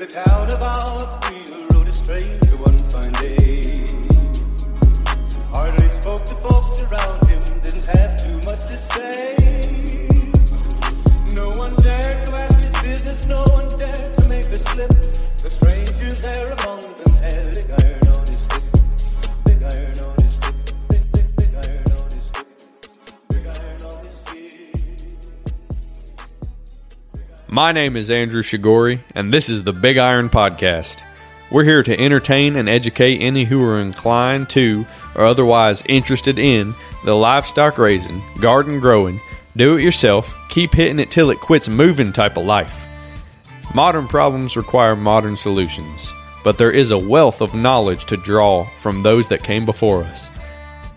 the town about we rode straight to one fine day. Hardly spoke to folks around him, didn't have too much to say. No one dared to ask his business, no one dared to make the slip. The strangers there among them had big iron on his stick, big iron on his stick, big, big, big iron on his stick, big iron on his stick. My name is Andrew Shigori, and this is the Big Iron Podcast. We're here to entertain and educate any who are inclined to or otherwise interested in the livestock raising, garden growing, do-it-yourself, keep hitting it till it quits moving type of life. Modern problems require modern solutions, but there is a wealth of knowledge to draw from those that came before us.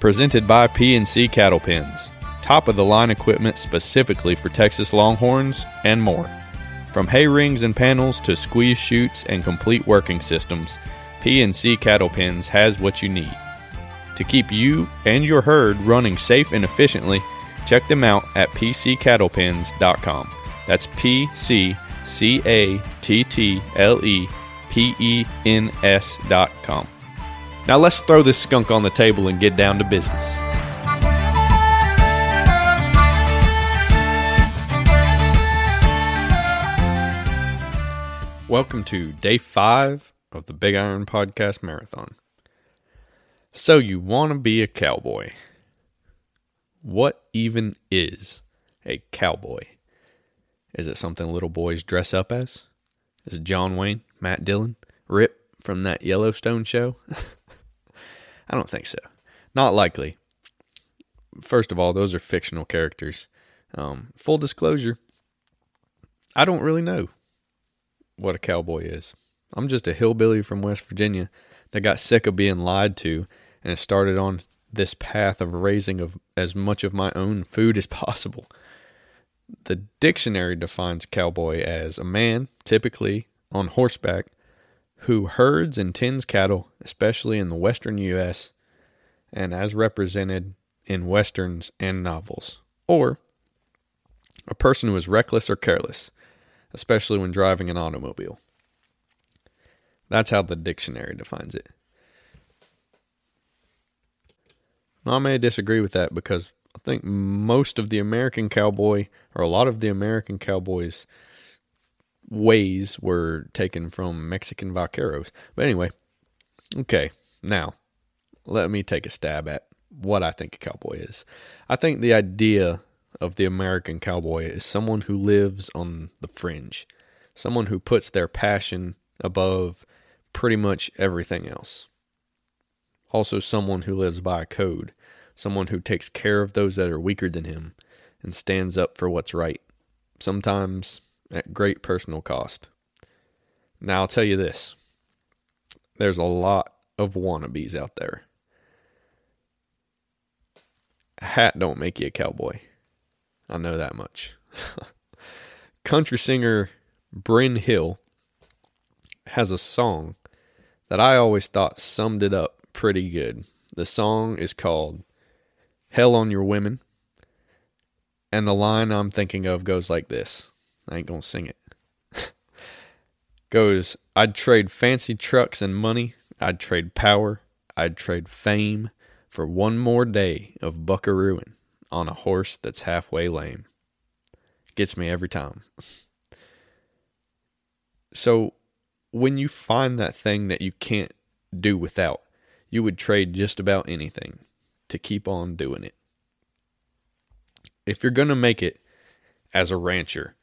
Presented by PNC Cattle Pens, top-of-the-line equipment specifically for Texas Longhorns and more. From hay rings and panels to squeeze chutes and complete working systems, PNC Cattle Pens has what you need. To keep you and your herd running safe and efficiently, check them out at pccattlepens.com. That's PCCattlepens.com. Now let's throw this skunk on the table and get down to business. Welcome to Day 5 of the Big Iron Podcast Marathon. So you want to be a cowboy. What even is a cowboy? Is it something little boys dress up as? Is it John Wayne, Matt Dillon, Rip from that Yellowstone show? I don't think so. Not likely. First of all, those are fictional characters. Full disclosure, I don't really know what a cowboy is. I'm just a hillbilly from West Virginia that got sick of being lied to and it started on this path of raising of as much of my own food as possible. The dictionary defines cowboy as a man, typically on horseback, who herds and tends cattle, especially in the western U.S., and as represented in westerns and novels. Or a person who is reckless or careless, especially when driving an automobile. That's how the dictionary defines it. I may disagree with that because I think most of the American cowboy, or a lot of the American cowboys' ways were taken from Mexican vaqueros. But anyway, okay, now let me take a stab at what I think a cowboy is. I think the idea of the American cowboy is someone who lives on the fringe, someone who puts their passion above pretty much everything else. Also someone who lives by a code, someone who takes care of those that are weaker than him and stands up for what's right, sometimes at great personal cost. Now I'll tell you this, there's a lot of wannabes out there. A hat don't make you a cowboy. I know that much. Country singer Bryn Hill has a song that I always thought summed it up pretty good. The song is called Hell on Your Women, and the line I'm thinking of goes like this. I ain't gonna sing it. Goes, I'd trade fancy trucks and money, I'd trade power, I'd trade fame for one more day of buckarooing on a horse that's halfway lame. Gets me every time. So when you find that thing that you can't do without, you would trade just about anything to keep on doing it. If you're going to make it as a rancher,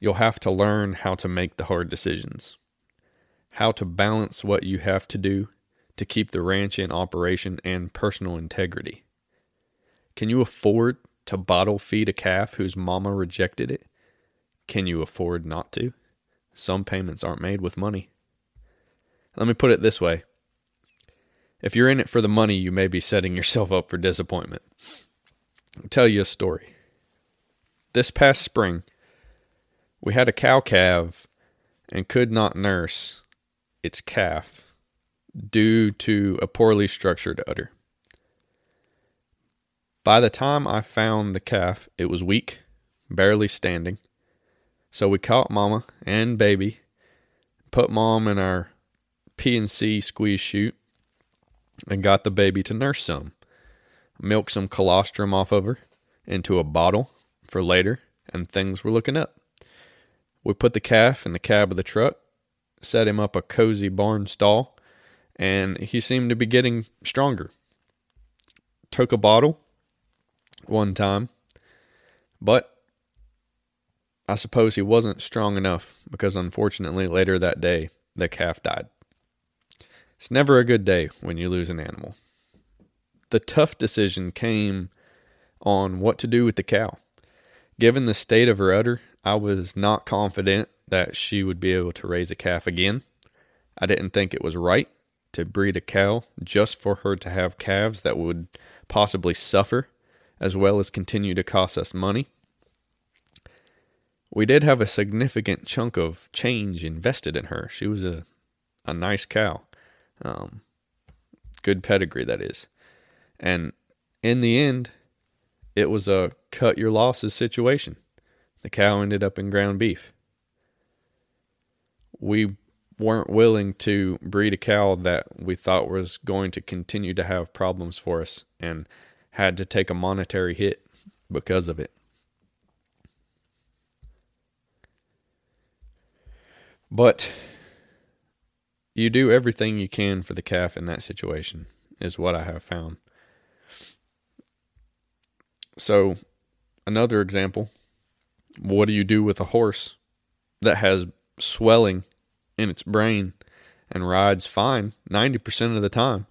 you'll have to learn how to make the hard decisions, how to balance what you have to do to keep the ranch in operation and personal integrity. Can you afford to bottle feed a calf whose mama rejected it? Can you afford not to? Some payments aren't made with money. Let me put it this way. If you're in it for the money, you may be setting yourself up for disappointment. I'll tell you a story. This past spring, we had a cow calf and could not nurse its calf due to a poorly structured udder. By the time I found the calf, it was weak, barely standing. So we caught mama and baby, put mom in our PNC squeeze chute and got the baby to nurse some. Milked some colostrum off of her into a bottle for later, and things were looking up. We put the calf in the cab of the truck, set him up a cozy barn stall, and he seemed to be getting stronger. Took a bottle one time, but I suppose he wasn't strong enough because unfortunately later that day, the calf died. It's never a good day when you lose an animal. The tough decision came on what to do with the cow. Given the state of her udder, I was not confident that she would be able to raise a calf again. I didn't think it was right to breed a cow just for her to have calves that would possibly suffer, as well as continue to cost us money. We did have a significant chunk of change invested in her. She was a nice cow. Good pedigree, that is. And in the end, it was a cut your losses situation. The cow ended up in ground beef. We weren't willing to breed a cow that we thought was going to continue to have problems for us and had to take a monetary hit because of it. But you do everything you can for the calf in that situation, is what I have found. So, another example, what do you do with a horse that has swelling in its brain and rides fine 90% of the time,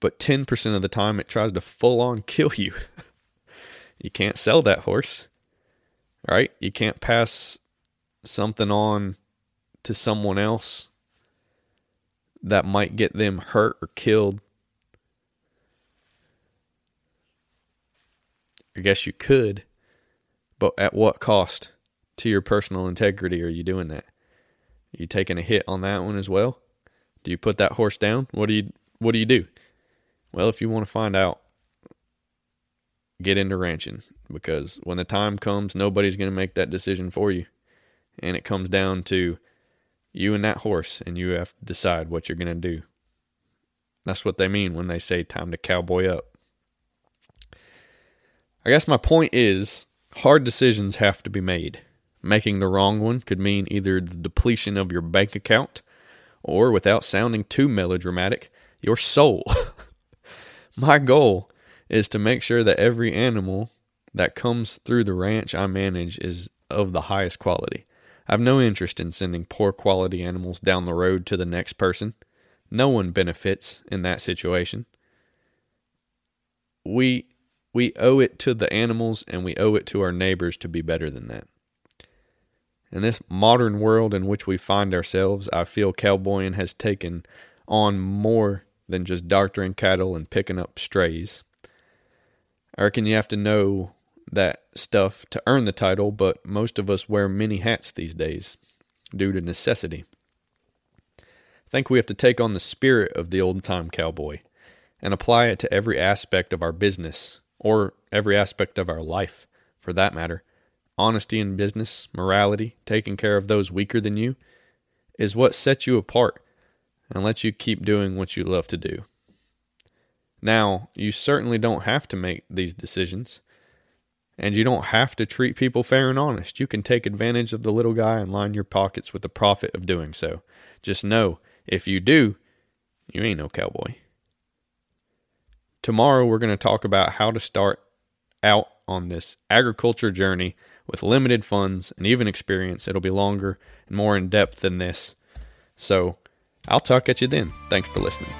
but 10% of the time it tries to full-on kill you? You can't sell that horse, right? You can't pass something on to someone else that might get them hurt or killed. I guess you could, but at what cost to your personal integrity are you doing that? Are you taking a hit on that one as well? Do you put that horse down? What do you do? Well, if you want to find out, get into ranching, because when the time comes, nobody's going to make that decision for you. And it comes down to you and that horse, and you have to decide what you're going to do. That's what they mean when they say time to cowboy up. I guess my point is, hard decisions have to be made. Making the wrong one could mean either the depletion of your bank account, or, without sounding too melodramatic, your soul. My goal is to make sure that every animal that comes through the ranch I manage is of the highest quality. I've no interest in sending poor quality animals down the road to the next person. No one benefits in that situation. We owe it to the animals, and we owe it to our neighbors to be better than that. In this modern world in which we find ourselves, I feel cowboying has taken on more than just doctoring cattle and picking up strays. I reckon you have to know that stuff to earn the title, but most of us wear many hats these days due to necessity. I think we have to take on the spirit of the old-time cowboy and apply it to every aspect of our business, or every aspect of our life, for that matter. Honesty in business, morality, taking care of those weaker than you, is what sets you apart and lets you keep doing what you love to do. Now, you certainly don't have to make these decisions, and you don't have to treat people fair and honest. You can take advantage of the little guy and line your pockets with the profit of doing so. Just know, if you do, you ain't no cowboy. Tomorrow we're going to talk about how to start out on this agriculture journey with limited funds and even experience. It'll be longer and more in depth than this. So I'll talk at you then. Thanks for listening.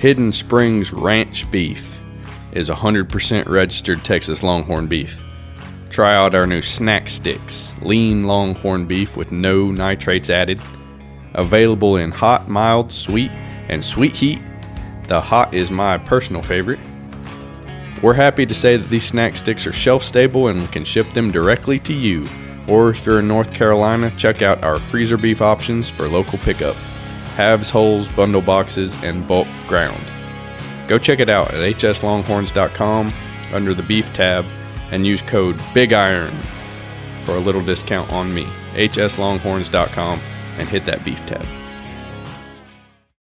Hidden Springs Ranch Beef is 100% registered Texas Longhorn beef. Try out our new snack sticks, lean longhorn beef with no nitrates added. Available in hot, mild, sweet, and sweet heat. The hot is my personal favorite. We're happy to say that these snack sticks are shelf stable and we can ship them directly to you. Or if you're in North Carolina, check out our freezer beef options for local pickup. Halves, wholes, bundle boxes, and bulk ground. Go check it out at hslonghorns.com under the beef tab and use code BIGIRON for a little discount on me. hslonghorns.com and hit that beef tab.